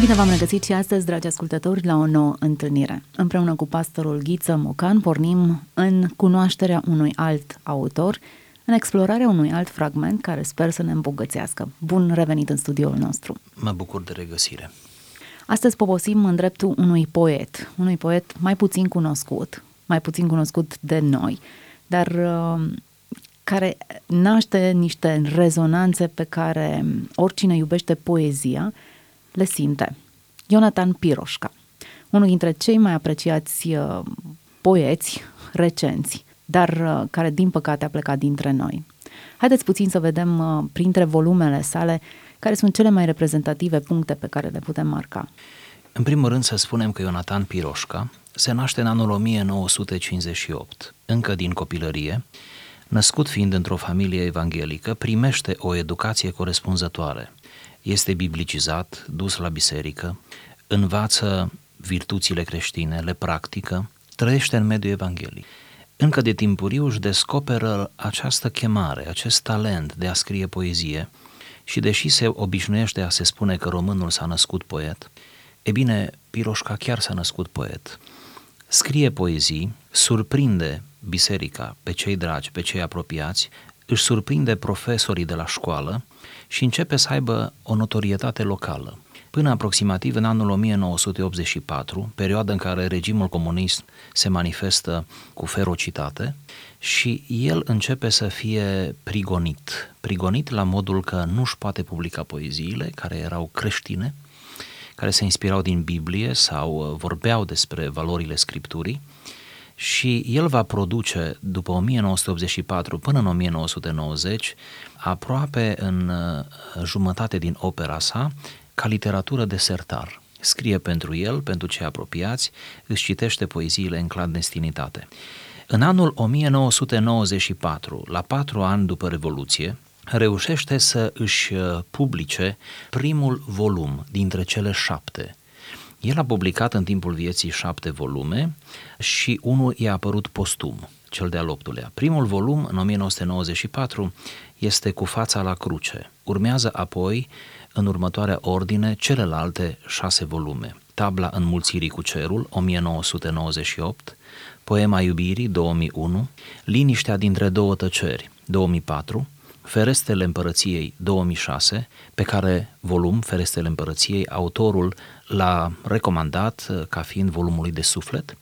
Bine v-am regăsit și astăzi, dragi ascultători, la o nouă întâlnire. Împreună cu pastorul Ghiță Mocan pornim în cunoașterea unui alt autor, în explorarea unui alt fragment care sper să ne îmbogățească. Bun revenit în studioul nostru! Mă bucur de regăsire! Astăzi poposim în dreptul unui poet mai puțin cunoscut de noi, dar care naște niște rezonanțe pe care oricine iubește poezia le simte. Ionatan Piroșca, unul dintre cei mai apreciați poeți recenți, dar care din păcate a plecat dintre noi. Haideți puțin să vedem printre volumele sale care sunt cele mai reprezentative puncte pe care le putem marca. În primul rând să spunem că Ionatan Piroșca se naște în anul 1958, încă din copilărie. Născut fiind într-o familie evanghelică, primește o educație corespunzătoare. Este biblicizat, dus la biserică, învață virtuțile creștine, le practică, trăiește în mediul evanghelic. Încă de timpuriu își descoperă această chemare, acest talent de a scrie poezie și deși se obișnuiește a se spune că românul s-a născut poet, e bine, Piroșca chiar s-a născut poet. Scrie poezii, surprinde biserica, pe cei dragi, pe cei apropiați, își surprinde profesorii de la școală și începe să aibă o notorietate locală. Până aproximativ în anul 1984, perioada în care regimul comunist se manifestă cu ferocitate și el începe să fie prigonit la modul că nu își poate publica poeziile care erau creștine, care se inspirau din Biblie sau vorbeau despre valorile Scripturii și el va produce după 1984 până în 1990, aproape în jumătate din opera sa, ca literatură de sertar. Scrie pentru el, pentru cei apropiați, își citește poeziile în clandestinitate. În anul 1994, la 4 ani după Revoluție, reușește să își publice primul volum dintre cele 7. El a publicat în timpul vieții 7 volume și unul i-a apărut postum, cel de-al 8-lea. Primul volum, în 1994, este Cu fața la cruce. Urmează apoi, în următoarea ordine, celelalte 6 volume. Tabla în mulțirii cu cerul, 1998, Poema iubirii, 2001, Liniștea dintre două tăceri, 2004, Ferestele împărăției, 2006, pe care volum, Ferestele împărăției, autorul l-a recomandat ca fiind volumului de suflet,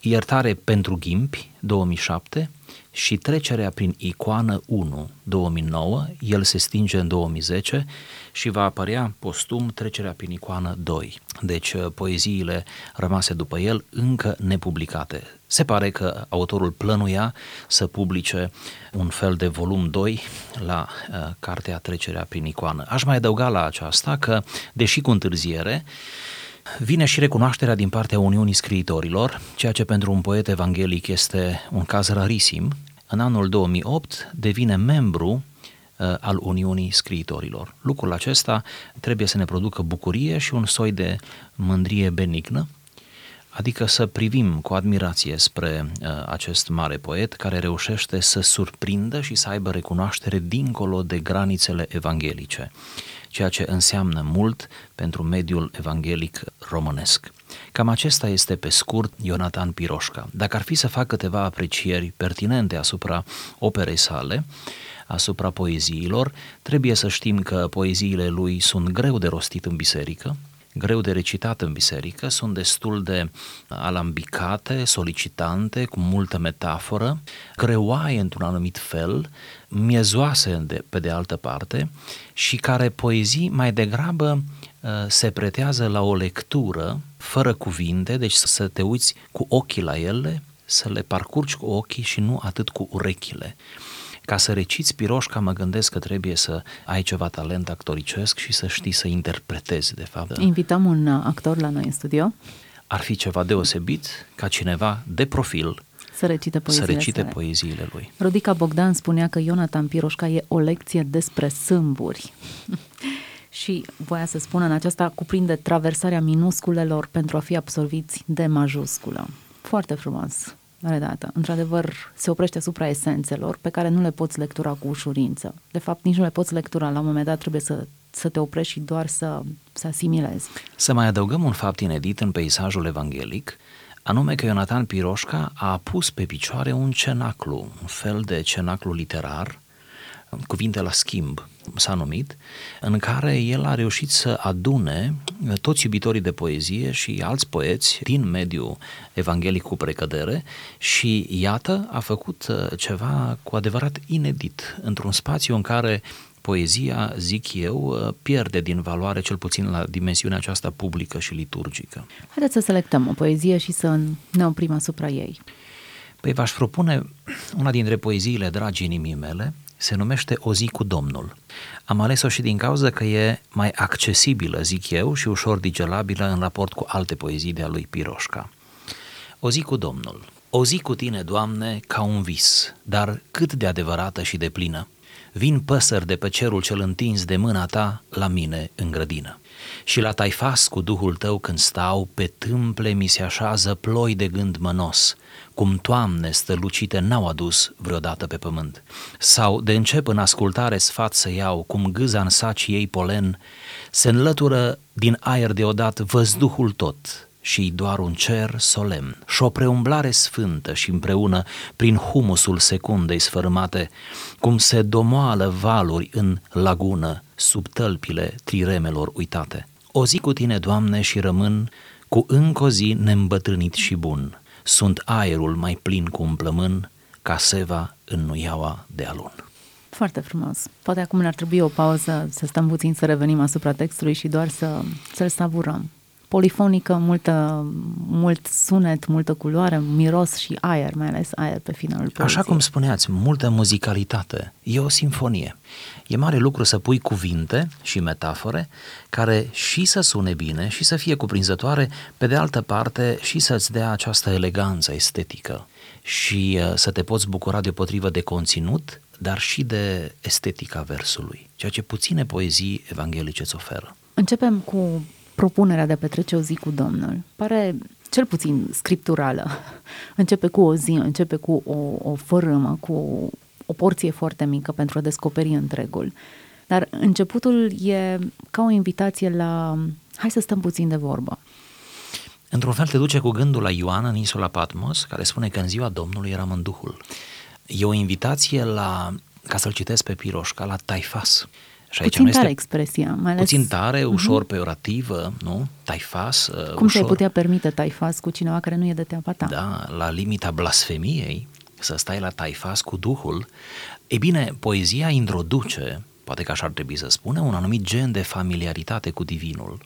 Iertare pentru gimpi, 2007, și Trecerea prin icoană 1, 2009, el se stinge în 2010 și va apărea postum Trecerea prin icoană 2. Deci poeziile rămase după el încă nepublicate. Se pare că autorul plănuia să publice un fel de volum 2 la cartea Trecerea prin icoană. Aș mai adăuga la aceasta că, deși cu întârziere, vine și recunoașterea din partea Uniunii Scriitorilor, ceea ce pentru un poet evanghelic este un caz rarisim. În anul 2008 devine membru al Uniunii Scriitorilor. Lucrul acesta trebuie să ne producă bucurie și un soi de mândrie benignă, adică să privim cu admirație spre acest mare poet care reușește să surprindă și să aibă recunoaștere dincolo de granițele evanghelice, ceea ce înseamnă mult pentru mediul evanghelic românesc. Cam acesta este pe scurt Ionatan Piroșca. Dacă ar fi să fac câteva aprecieri pertinente asupra operei sale, asupra poeziilor, trebuie să știm că poeziile lui sunt greu de rostit în biserică, greu de recitat în biserică, sunt destul de alambicate, solicitante, cu multă metaforă, greoaie într-un anumit fel, miezoase pe de altă parte și care poezii mai degrabă se pretează la o lectură fără cuvinte, deci să te uiți cu ochii la ele, să le parcurgi cu ochii și nu atât cu urechile. Ca să reciți Piroșca, mă gândesc că trebuie să ai ceva talent actoricesc și să știi să interpretezi, de fapt. Invităm un actor la noi în studio. Ar fi ceva deosebit ca cineva de profil să recite poeziile lui. Rodica Bogdan spunea că Ionatan Piroșca e o lecție despre sâmburi. Și voia să spună în aceasta cuprinde traversarea minusculelor pentru a fi absorbiți de majusculă. Foarte frumos. Redată. Într-adevăr, se oprește asupra esențelor pe care nu le poți lectura cu ușurință. De fapt, nici nu le poți lectura. La un moment dat trebuie să să te oprești și doar să asimilezi. Să mai adăugăm un fapt inedit în peisajul evanghelic, anume că Ionatan Piroșca a pus pe picioare un cenaclu, un fel de cenaclu literar, Cuvinte la schimb s-a numit, în care el a reușit să adune toți iubitorii de poezie și alți poeți din mediul evanghelic cu precădere și iată a făcut ceva cu adevărat inedit într-un spațiu în care poezia, zic eu, pierde din valoare, cel puțin la dimensiunea aceasta publică și liturgică. Haideți să selectăm o poezie și să ne oprim asupra ei. Păi v-aș propune una dintre poeziile dragii inimii mele, se numește O zi cu Domnul. Am ales-o și din cauza că e mai accesibilă, zic eu, și ușor digelabilă în raport cu alte poezii de-a lui Piroșca. O zi cu Domnul. O zi cu tine, Doamne, ca un vis, dar cât de adevărată și de plină. Vin păsări de pe cerul cel întins de mâna ta la mine în grădină. Și la taifas cu duhul tău când stau, pe tâmple mi se așează ploi de gând mănos, cum toamne strălucite n-au adus vreodată pe pământ. Sau de încep în ascultare sfat să iau, cum gâza în saci ei polen, se înlătură din aer deodată văzduhul tot și doar un cer solemn și o preumblare sfântă și împreună prin humusul secundei sfărâmate, cum se domoală valuri în lagună sub tălpile triremelor uitate. O zi cu tine, Doamne, și rămân cu încă o zi neîmbătrânit și bun. Sunt aerul mai plin cu un plămân ca seva în nuiaua de alun. Foarte frumos. Poate acum ne-ar trebui o pauză, să stăm puțin, să revenim asupra textului și doar să-l savurăm. Polifonică, mult sunet, multă culoare, miros și aer, mai ales aer pe finalul poeziei. Așa cum spuneați, multă muzicalitate. E o simfonie. E mare lucru să pui cuvinte și metafore care și să sune bine și să fie cuprinzătoare, pe de altă parte și să-ți dea această eleganță estetică și să te poți bucura deopotrivă de conținut, dar și de estetica versului, ceea ce puține poezii evanghelice îți oferă. Începem cu propunerea de a petrece o zi cu Domnul. Pare cel puțin scripturală. Începe cu o zi, începe cu o fărâmă, cu o porție foarte mică pentru a descoperi întregul. Dar începutul e ca o invitație la hai să stăm puțin de vorbă. Într-un fel te duce cu gândul la Ioan în insula Patmos, care spune că în ziua Domnului eram în Duhul. E o invitație ca să-l citesc pe Piroșca, la taifas. Și aici puțin tare expresia, mai ales puțin tare, ușor peorativă, nu? Taifas, cum te-ai putea permite taifas cu cineva care nu e de teapa ta? Da, la limita blasfemiei, să stai la taifas cu Duhul. Ei bine, poezia introduce, poate că așa ar trebui să spună, un anumit gen de familiaritate cu divinul,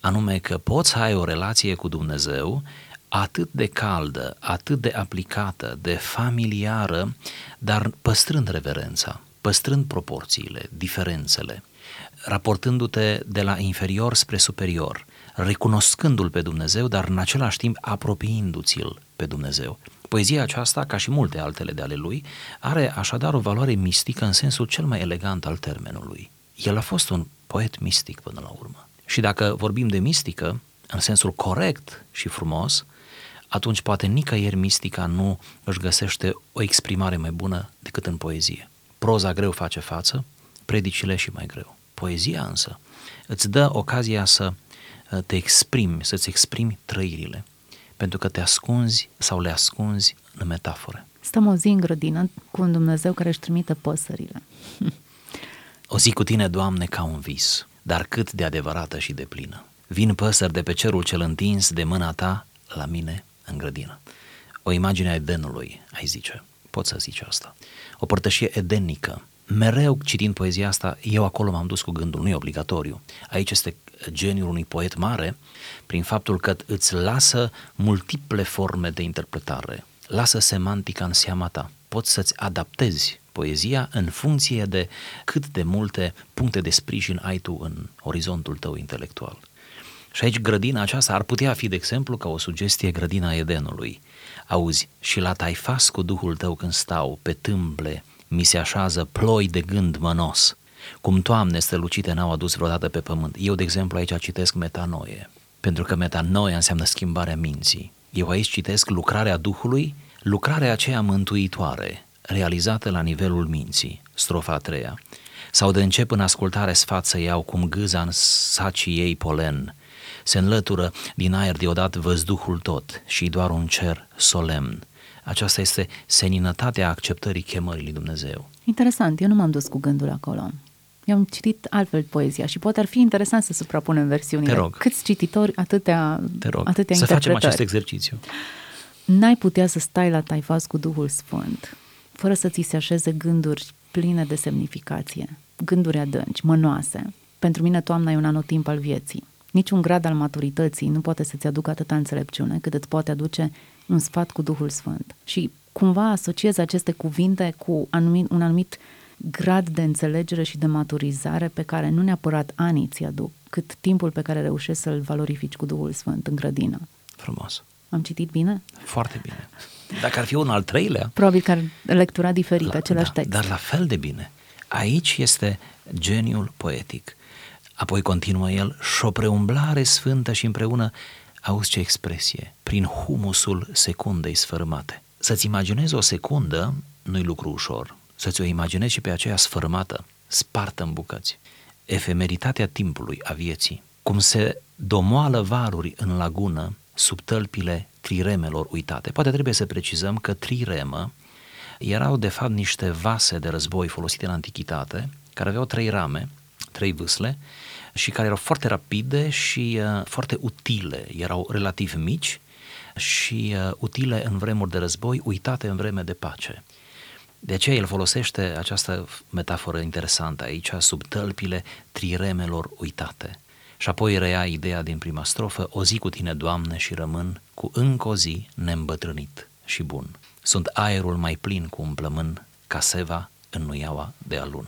anume că poți să ai o relație cu Dumnezeu atât de caldă, atât de aplicată, de familiară, dar păstrând reverența, păstrând proporțiile, diferențele, raportându-te de la inferior spre superior, recunoscându-L pe Dumnezeu, dar în același timp apropiindu-ți-L pe Dumnezeu. Poezia aceasta, ca și multe altele de ale lui, are așadar o valoare mistică în sensul cel mai elegant al termenului. El a fost un poet mistic până la urmă. Și dacă vorbim de mistică, în sensul corect și frumos, atunci poate nicăieri mistica nu își găsește o exprimare mai bună decât în poezie. Proza greu face față, predicile și mai greu. Poezia însă îți dă ocazia să te exprimi, să-ți exprimi trăirile, pentru că te ascunzi sau le ascunzi în metafore. Stăm o zi în grădină cu un Dumnezeu care își trimite păsările. O zi cu tine, Doamne, ca un vis, dar cât de adevărată și de plină. Vin păsări de pe cerul cel întins de mâna ta la mine în grădină. O imagine a Edenului, ai zice. Pot să zici asta. O părtășie edenică. Mereu citind poezia asta, eu acolo m-am dus cu gândul, nu e obligatoriu. Aici este geniul unui poet mare, prin faptul că îți lasă multiple forme de interpretare. Lasă semantica în seama ta. Poți să-ți adaptezi poezia în funcție de cât de multe puncte de sprijin ai tu în orizontul tău intelectual. Și aici grădina aceasta ar putea fi, de exemplu, ca o sugestie, grădina Edenului. Auzi, și la taifas cu duhul tău când stau, pe tâmple mi se așează ploi de gând mănos, cum toamne strălucite n-au adus vreodată pe pământ. Eu, de exemplu, aici citesc metanoie, pentru că metanoia înseamnă schimbarea minții. Eu aici citesc lucrarea Duhului, lucrarea aceea mântuitoare, realizată la nivelul minții, strofa a treia, sau de încep în ascultare sfat să iau cum gâza în sacii ei polen. Se înlătură din aer deodată văzduhul tot și doar un cer solemn. Aceasta este seninătatea acceptării chemării lui Dumnezeu. Interesant, eu nu m-am dus cu gândul acolo. Eu am citit altfel poezia și poate ar fi interesant să suprapunem versiunile. Te rog. Câți cititori, atâtea interpretări. Să facem acest exercițiu. N-ai putea să stai la taifas cu Duhul Sfânt fără să ți se așeze gânduri pline de semnificație, gânduri adânci, mănoase. Pentru mine toamna e un anotimp al vieții. Niciun grad al maturității nu poate să-ți aducă atâta înțelepciune cât îți poate aduce un sfat cu Duhul Sfânt. Și cumva asociez aceste cuvinte cu un anumit grad de înțelegere și de maturizare pe care nu neapărat anii ți aduc, cât timpul pe care reușești să-l valorifici cu Duhul Sfânt în grădină. Frumos. Am citit bine? Foarte bine. Dacă ar fi un al treilea... Probabil că ar lectura diferit același text. Dar la fel de bine. Aici este geniul poetic. Apoi continuă el, și o preumblare sfântă și împreună, auzi ce expresie, prin humusul secundei sfărâmate. Să-ți imaginezi o secundă nu-i lucru ușor, să-ți o imaginezi și pe aceea sfărâmată, spartă în bucăți. Efemeritatea timpului, a vieții, cum se domoală valuri în lagună sub tălpile triremelor uitate. Poate trebuie să precizăm că triremă erau de fapt niște vase de război folosite în antichitate, care aveau trei rame, trei vâsle, și care erau foarte rapide și foarte utile, erau relativ mici și utile în vremuri de război, uitate în vreme de pace. De aceea el folosește această metaforă interesantă aici, sub tălpile triremelor uitate. Și apoi reia ideea din prima strofă, o zi cu tine, Doamne, și rămân cu încă o zi neîmbătrânit și bun. Sunt aerul mai plin cu umplămân ca seva în nuiaua de alun.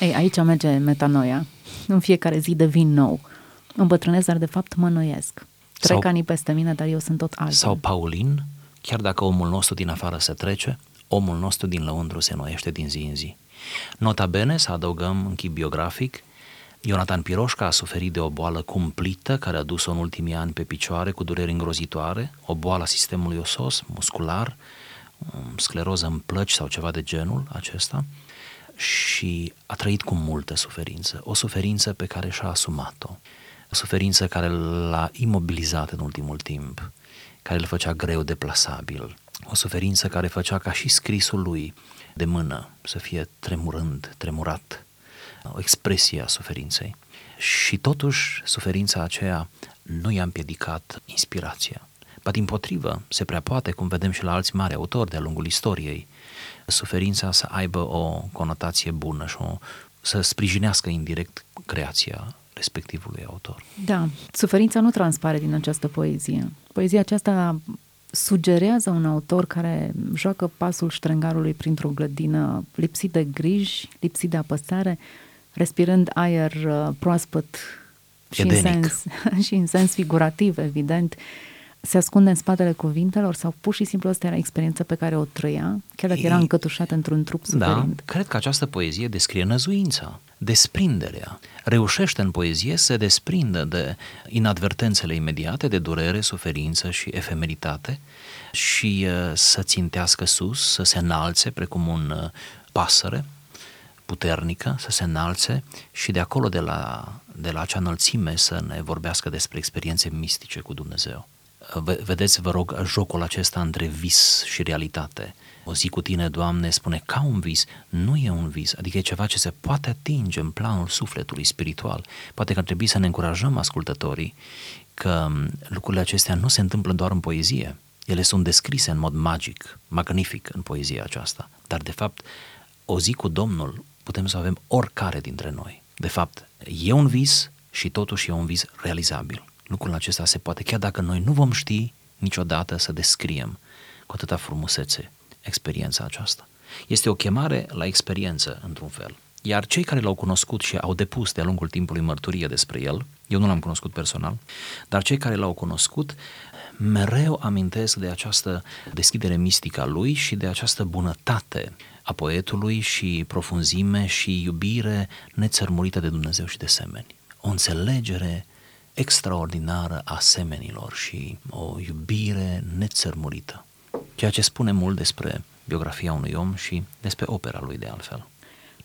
Ei, aici merge metanoia. În fiecare zi devin nou. Îmbătrânesc, dar de fapt mă noiesc. Trec anii peste mine, dar eu sunt tot altfel. Sau Paulin, chiar dacă omul nostru din afară se trece, omul nostru din lăuntru se noiește din zi în zi. Nota bene, să adăugăm în chip biografic, Ionatan Piroșca a suferit de o boală cumplită care a dus-o în ultimii ani pe picioare cu dureri îngrozitoare, o boală a sistemului osos, muscular, scleroză în plăci sau ceva de genul acesta, și a trăit cu multă suferință, o suferință pe care și-a asumat-o, o suferință care l-a imobilizat în ultimul timp, care îl făcea greu deplasabil, o suferință care făcea ca și scrisul lui de mână să fie tremurat, o expresie a suferinței. Și totuși suferința aceea nu i-a împiedicat inspirația. Ba dimpotrivă, se prea poate, cum vedem și la alți mari autori de-a lungul istoriei, suferința să aibă o conotație bună și să sprijinească indirect creația respectivului autor. Da, suferința nu transpare din această poezie. Poezia aceasta sugerează un autor care joacă pasul ștrengarului printr-o glădină, lipsit de griji, lipsit de apăsare, respirând aer proaspăt și în sens, figurativ, evident. Se ascunde în spatele cuvintelor sau pur și simplu asta era experiența pe care o trăia, chiar dacă era încătușată într-un trup suferind? Da, cred că această poezie descrie năzuința, desprinderea. Reușește în poezie să desprindă de inadvertențele imediate, de durere, suferință și efemeritate și să țintească sus, să se înalțe precum un pasăre puternică, să se înalțe și de acolo, de la acea înălțime, să ne vorbească despre experiențe mistice cu Dumnezeu. Vedeți, vă rog, jocul acesta între vis și realitate. O zi cu tine, Doamne, spune ca un vis, nu e un vis, adică e ceva ce se poate atinge în planul sufletului spiritual. Poate că ar trebui să ne încurajăm ascultătorii că lucrurile acestea nu se întâmplă doar în poezie. Ele sunt descrise în mod magic, magnific în poezia aceasta. Dar, de fapt, o zi cu Domnul putem să avem oricare dintre noi. De fapt, e un vis și totuși e un vis realizabil. Lucrul acesta se poate, chiar dacă noi nu vom ști niciodată să descriem cu atâta frumusețe experiența aceasta. Este o chemare la experiență, într-un fel. Iar cei care l-au cunoscut și au depus de-a lungul timpului mărturie despre el, eu nu l-am cunoscut personal, dar cei care l-au cunoscut mereu amintesc de această deschidere mistică a lui și de această bunătate a poetului și profunzime și iubire nețărmurită de Dumnezeu și de semeni. O înțelegere extraordinară a semenilor și o iubire nețărmurită, ceea ce spune mult despre biografia unui om și despre opera lui de altfel.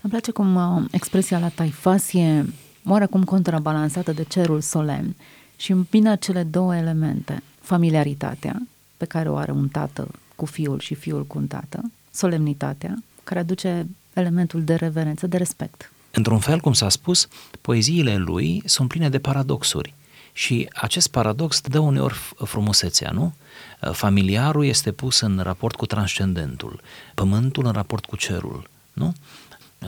Îmi place cum expresia la taifas e oarecum contrabalansată de cerul solemn și îmbină cele două elemente, familiaritatea pe care o are un tată cu fiul și fiul cu un tată, solemnitatea care aduce elementul de reverență, de respect. Într-un fel, cum s-a spus, poeziile lui sunt pline de paradoxuri și acest paradox dă uneori frumusețea, nu? Familiarul este pus în raport cu transcendentul, pământul în raport cu cerul, nu?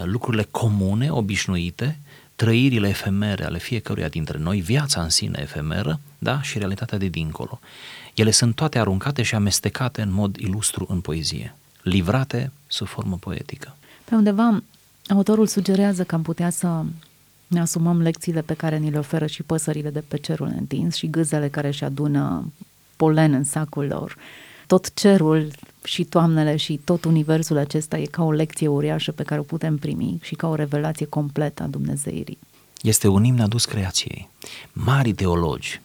Lucrurile comune, obișnuite, trăirile efemere ale fiecăruia dintre noi, viața în sine efemeră, da, și realitatea de dincolo. Ele sunt toate aruncate și amestecate în mod ilustru în poezie, livrate sub formă poetică. Pe undeva, autorul sugerează că am putea să ne asumăm lecțiile pe care ni le oferă și păsările de pe cerul întins și gâzele care își adună polen în sacul lor. Tot cerul și toamnele și tot universul acesta e ca o lecție uriașă pe care o putem primi și ca o revelație completă a dumnezeirii. Este un imn adus creației. Mari teologi,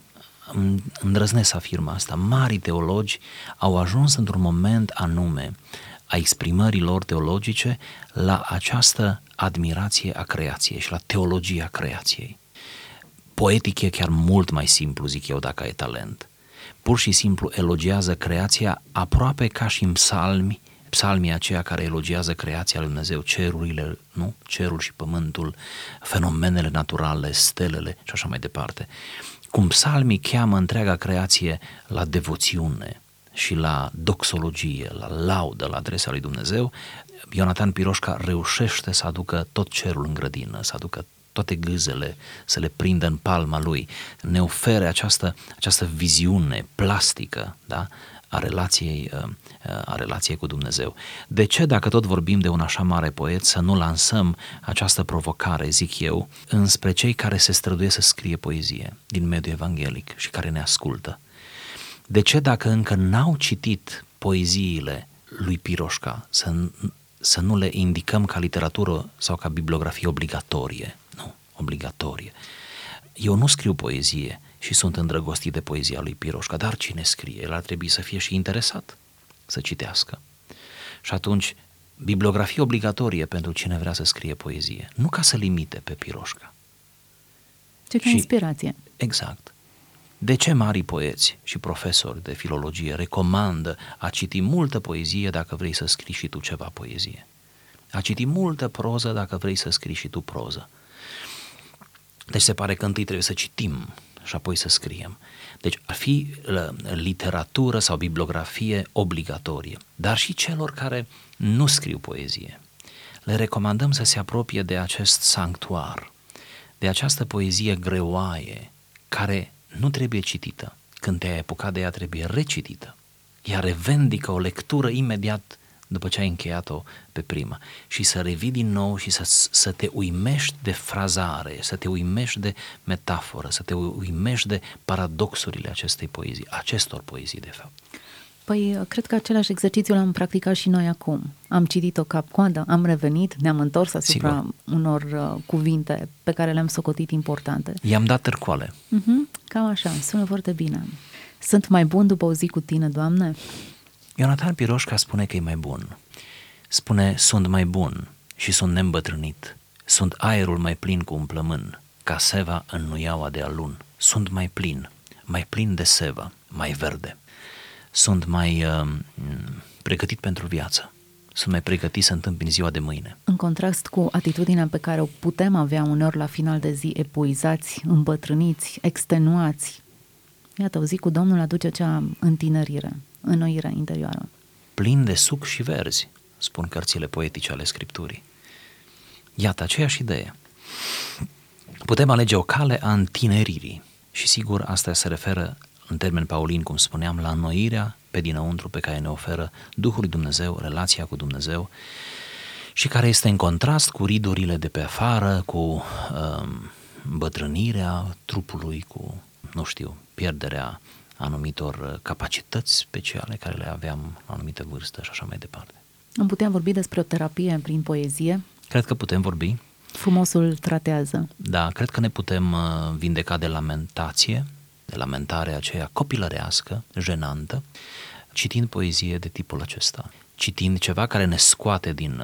îndrăznesc să afirm asta, mari teologi au ajuns într-un moment anume a exprimărilor teologice la această admirație a creației și la teologia creației. Poetic e chiar mult mai simplu, zic eu, dacă ai talent. Pur și simplu elogiază creația aproape ca și în psalmi, psalmii aceia care elogiază creația lui Dumnezeu, cerurile, nu? Cerul și pământul, fenomenele naturale, stelele și așa mai departe. Cum psalmii cheamă întreaga creație la devoțiune și la doxologie, la laudă, la adresa lui Dumnezeu, Ionatan Piroșca reușește să aducă tot cerul în grădină, să aducă toate gâzele, să le prindă în palma lui, ne ofere această viziune plastică, da, a relației cu Dumnezeu. De ce, dacă tot vorbim de un așa mare poet, să nu lansăm această provocare, zic eu, înspre cei care se străduie să scrie poezie din mediul evanghelic și care ne ascultă? De ce, dacă încă n-au citit poeziile lui Piroșca, să nu le indicăm ca literatură sau ca bibliografie obligatorie? Nu, obligatorie. Eu nu scriu poezie și sunt îndrăgostit de poezia lui Piroșca, dar cine scrie? El ar trebui să fie și interesat să citească. Și atunci, bibliografie obligatorie pentru cine vrea să scrie poezie, nu ca să limite pe Piroșca. Ce ca inspirație. Exact. De ce marii poeți și profesori de filologie recomandă a citi multă poezie dacă vrei să scrii și tu ceva poezie? A citi multă proză dacă vrei să scrii și tu proză. Deci se pare că întâi trebuie să citim și apoi să scriem. Deci ar fi literatură sau bibliografie obligatorie, dar și celor care nu scriu poezie. Le recomandăm să se apropie de acest sanctuar, de această poezie greoaie, care nu trebuie citită. Când te-ai apucat de ea, trebuie recitită. Ea revendică o lectură imediat după ce ai încheiat-o pe prima. Și să revii din nou și să te uimești de frazare, să te uimești de metaforă, să te uimești de paradoxurile acestor poezii, de fapt. Păi, cred că același exercițiu l-am practicat și noi acum. Am citit-o cap-coadă, am revenit, ne-am întors asupra unor cuvinte pe care le-am socotit importante. I-am dat târcoale. Cam așa, sună foarte bine. Sunt mai bun după o zi cu tine, Doamne? Ionatan Piroșca spune că e mai bun. Spune, sunt mai bun și sunt neîmbătrânit. Sunt aerul mai plin cu un plămân, ca seva în nuiaua de alun. Sunt mai plin de seva, mai verde. Sunt mai pregătit pentru viață. Sunt mai pregătit să întâmpin ziua de mâine. În contrast cu atitudinea pe care o putem avea uneori la final de zi, epuizați, îmbătrâniți, extenuați. Iată, o zi cu Domnul aduce acea întinerire, înnoirea interioară. Plin de suc și verzi, spun cărțile poetice ale Scripturii. Iată, aceeași idee. Putem alege o cale a întineririi. Și sigur, asta se referă, în termen paulin, cum spuneam, la înnoirea pe dinăuntru pe care ne oferă Duhul lui Dumnezeu, relația cu Dumnezeu, și care este în contrast cu ridurile de pe afară, cu bătrânirea trupului, cu, nu știu, pierderea anumitor capacități speciale care le aveam la anumită vârstă și așa mai departe. Am putea vorbi despre o terapie prin poezie? Cred că putem vorbi. Frumosul tratează. Da, cred că ne putem vindeca de lamentație, de lamentarea aceea copilărească, jenantă, citind poezie de tipul acesta, citind ceva care ne scoate din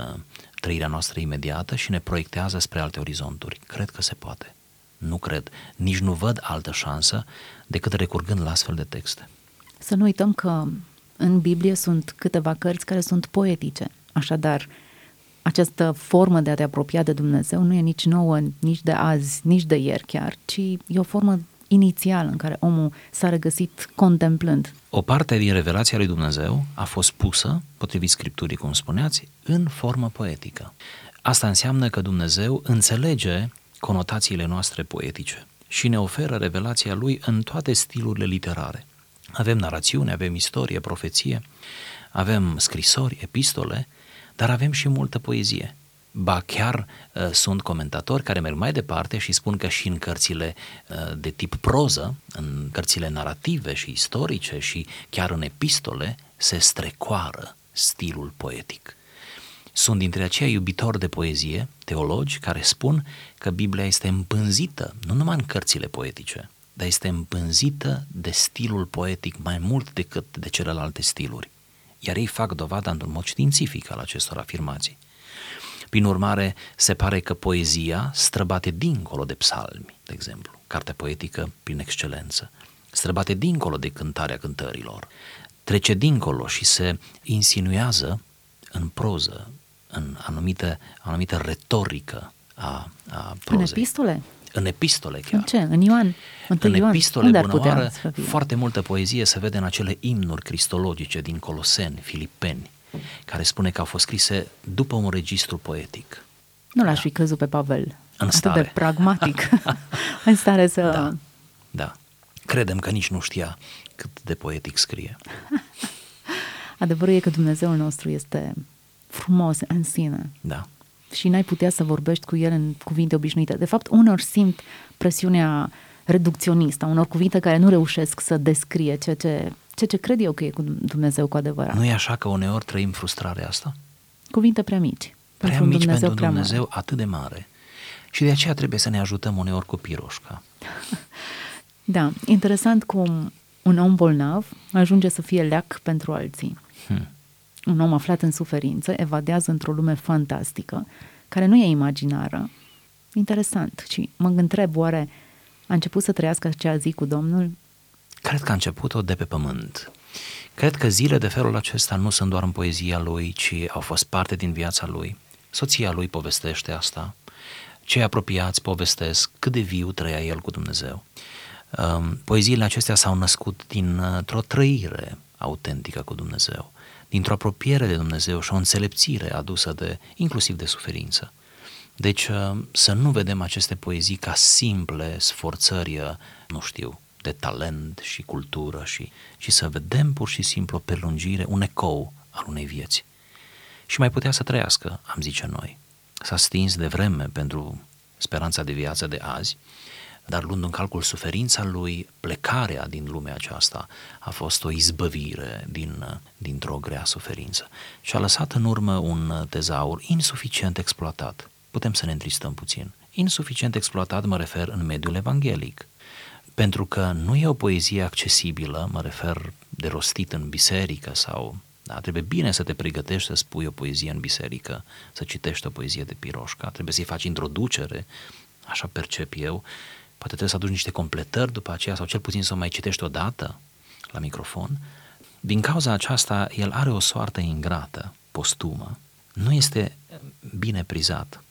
trăirea noastră imediată și ne proiectează spre alte orizonturi. Cred că se poate. Nu cred. Nici nu văd altă șansă decât recurgând la astfel de texte. Să nu uităm că în Biblie sunt câteva cărți care sunt poetice. Așadar, această formă de a te apropia de Dumnezeu nu e nici nouă, nici de azi, nici de ieri chiar, ci e o formă inițială în care omul s-a regăsit contemplând. O parte din revelația lui Dumnezeu a fost pusă, potrivit Scripturii, cum spuneați, în formă poetică. Asta înseamnă că Dumnezeu înțelege conotațiile noastre poetice și ne oferă revelația Lui în toate stilurile literare. Avem narațiune, avem istorie, profeție, avem scrisori, epistole, dar avem și multă poezie. Ba chiar sunt comentatori care merg mai departe și spun că și în cărțile de tip proză, în cărțile narrative și istorice și chiar în epistole, se strecoară stilul poetic. Sunt dintre aceia iubitori de poezie, teologi, care spun că Biblia este împânzită, nu numai în cărțile poetice, dar este împânzită de stilul poetic mai mult decât de celelalte stiluri. Iar ei fac dovada într-un mod științific al acestor afirmații. Prin urmare, se pare că poezia străbate dincolo de psalmi, de exemplu, cartea poetică prin excelență, străbate dincolo de cântarea cântărilor, trece dincolo și se insinuează în proză, în anumită retorică a prozei. În epistole? În epistole chiar. În ce? În Ioan? În epistole, bunăoară, foarte multă poezie se vede în acele imnuri cristologice din Coloseni, Filipeni, care spune că au fost scrise după un registru poetic. Nu l-aș fi căzut pe Pavel. În stare. Atât de pragmatic. În stare să... Da. Credem că nici nu știa cât de poetic scrie. Adevărul e că Dumnezeul nostru este frumos în sine. Da. Și n-ai putea să vorbești cu el în cuvinte obișnuite. De fapt, unor simt presiunea reducționistă, unor cuvinte care nu reușesc să descrie ceea ce cred eu că e cu Dumnezeu cu adevărat. Nu e așa că uneori trăim frustrarea asta? Cuvinte prea mici. Prea mici pentru un Dumnezeu atât de mare. Și de aceea trebuie să ne ajutăm uneori cu piroșca. Da, interesant cum un om bolnav ajunge să fie leac pentru alții. Un om aflat în suferință evadează într-o lume fantastică, care nu e imaginară. Interesant. Și mă întreb, oare a început să trăiască acea zi cu Domnul? Cred că a început-o de pe pământ. Cred că zile de felul acesta nu sunt doar în poezia lui, ci au fost parte din viața lui. Soția lui povestește asta. Cei apropiați povestesc cât de viu trăia el cu Dumnezeu. Poeziile acestea s-au născut dintr-o trăire autentică cu Dumnezeu, dintr-o apropiere de Dumnezeu și o înțelepțire adusă inclusiv de suferință. Deci să nu vedem aceste poezii ca simple sforțări, nu știu, de talent și cultură, ci să vedem pur și simplu o prelungire, un ecou al unei vieți. Și mai putea să trăiască, am zice noi. S-a stins de vreme pentru speranța de viață de azi, dar luând în calcul suferința lui, plecarea din lumea aceasta a fost o izbăvire dintr-o grea suferință și a lăsat în urmă un tezaur insuficient exploatat. Putem să ne întristăm puțin. Insuficient exploatat mă refer în mediul evanghelic, pentru că nu e o poezie accesibilă, mă refer de rostit în biserică sau... Da, trebuie bine să te pregătești să spui o poezie în biserică, să citești o poezie de Piroșca, trebuie să-i faci introducere, așa percep eu, poate trebuie să aduci niște completări după aceea sau cel puțin să o mai citești odată la microfon. Din cauza aceasta, el are o soartă ingrată, postumă. Nu este bine prizat.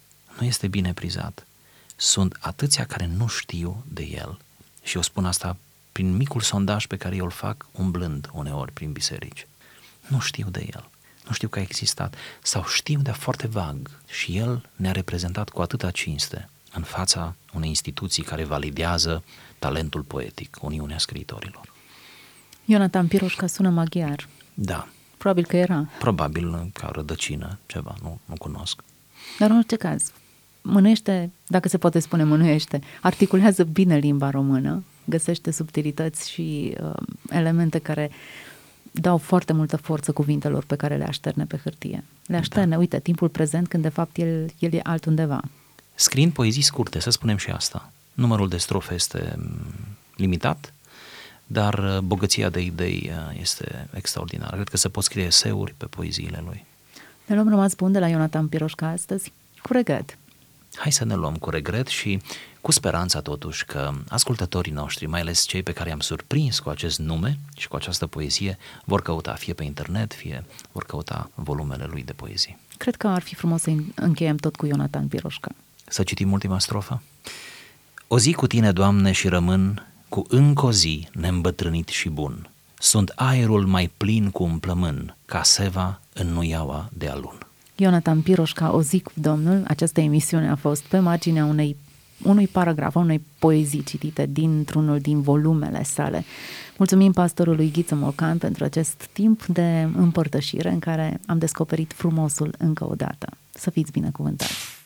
Sunt atâția care nu știu de el și eu spun asta prin micul sondaj pe care eu îl fac umblând uneori prin biserici. Nu știu de el, nu știu că a existat sau știu de foarte vag și el ne-a reprezentat cu atâta cinste în fața unei instituții care validează talentul poetic, Uniunea Scriitorilor. Ionatan Piroșca sună maghiar. Da. Probabil că era. Probabil ca rădăcină, ceva, nu cunosc. Dar în orice caz, mânuiește, dacă se poate spune mânuiește, articulează bine limba română, găsește subtilități și elemente care dau foarte multă forță cuvintelor pe care le așterne pe hârtie. Le așterne, uite, timpul prezent, când de fapt el e altundeva. Scriind poezii scurte, să spunem și asta. Numărul de strofe este limitat, dar bogăția de idei este extraordinară. Cred că se pot scrie eseuri pe poeziile lui. Ne luăm rămas bun de la Ionatan Piroșca astăzi cu regret. Hai să ne luăm cu regret și cu speranța totuși că ascultătorii noștri, mai ales cei pe care i-am surprins cu acest nume și cu această poezie, vor căuta fie pe internet, fie vor căuta volumele lui de poezie. Cred că ar fi frumos să încheiem tot cu Ionatan Piroșca. Să citim ultima strofă? O zi cu tine, Doamne, și rămân cu încă o zi neîmbătrânit și bun. Sunt aerul mai plin cu un plămân, ca seva în nuiaua de alun. Ionatan Piroșca, O zi cu Domnul. Această emisiune a fost pe marginea unui paragraf, unei poezii citite dintr-unul din volumele sale. Mulțumim pastorului Ghiță Mocan pentru acest timp de împărtășire în care am descoperit frumosul încă o dată. Să fiți binecuvântați!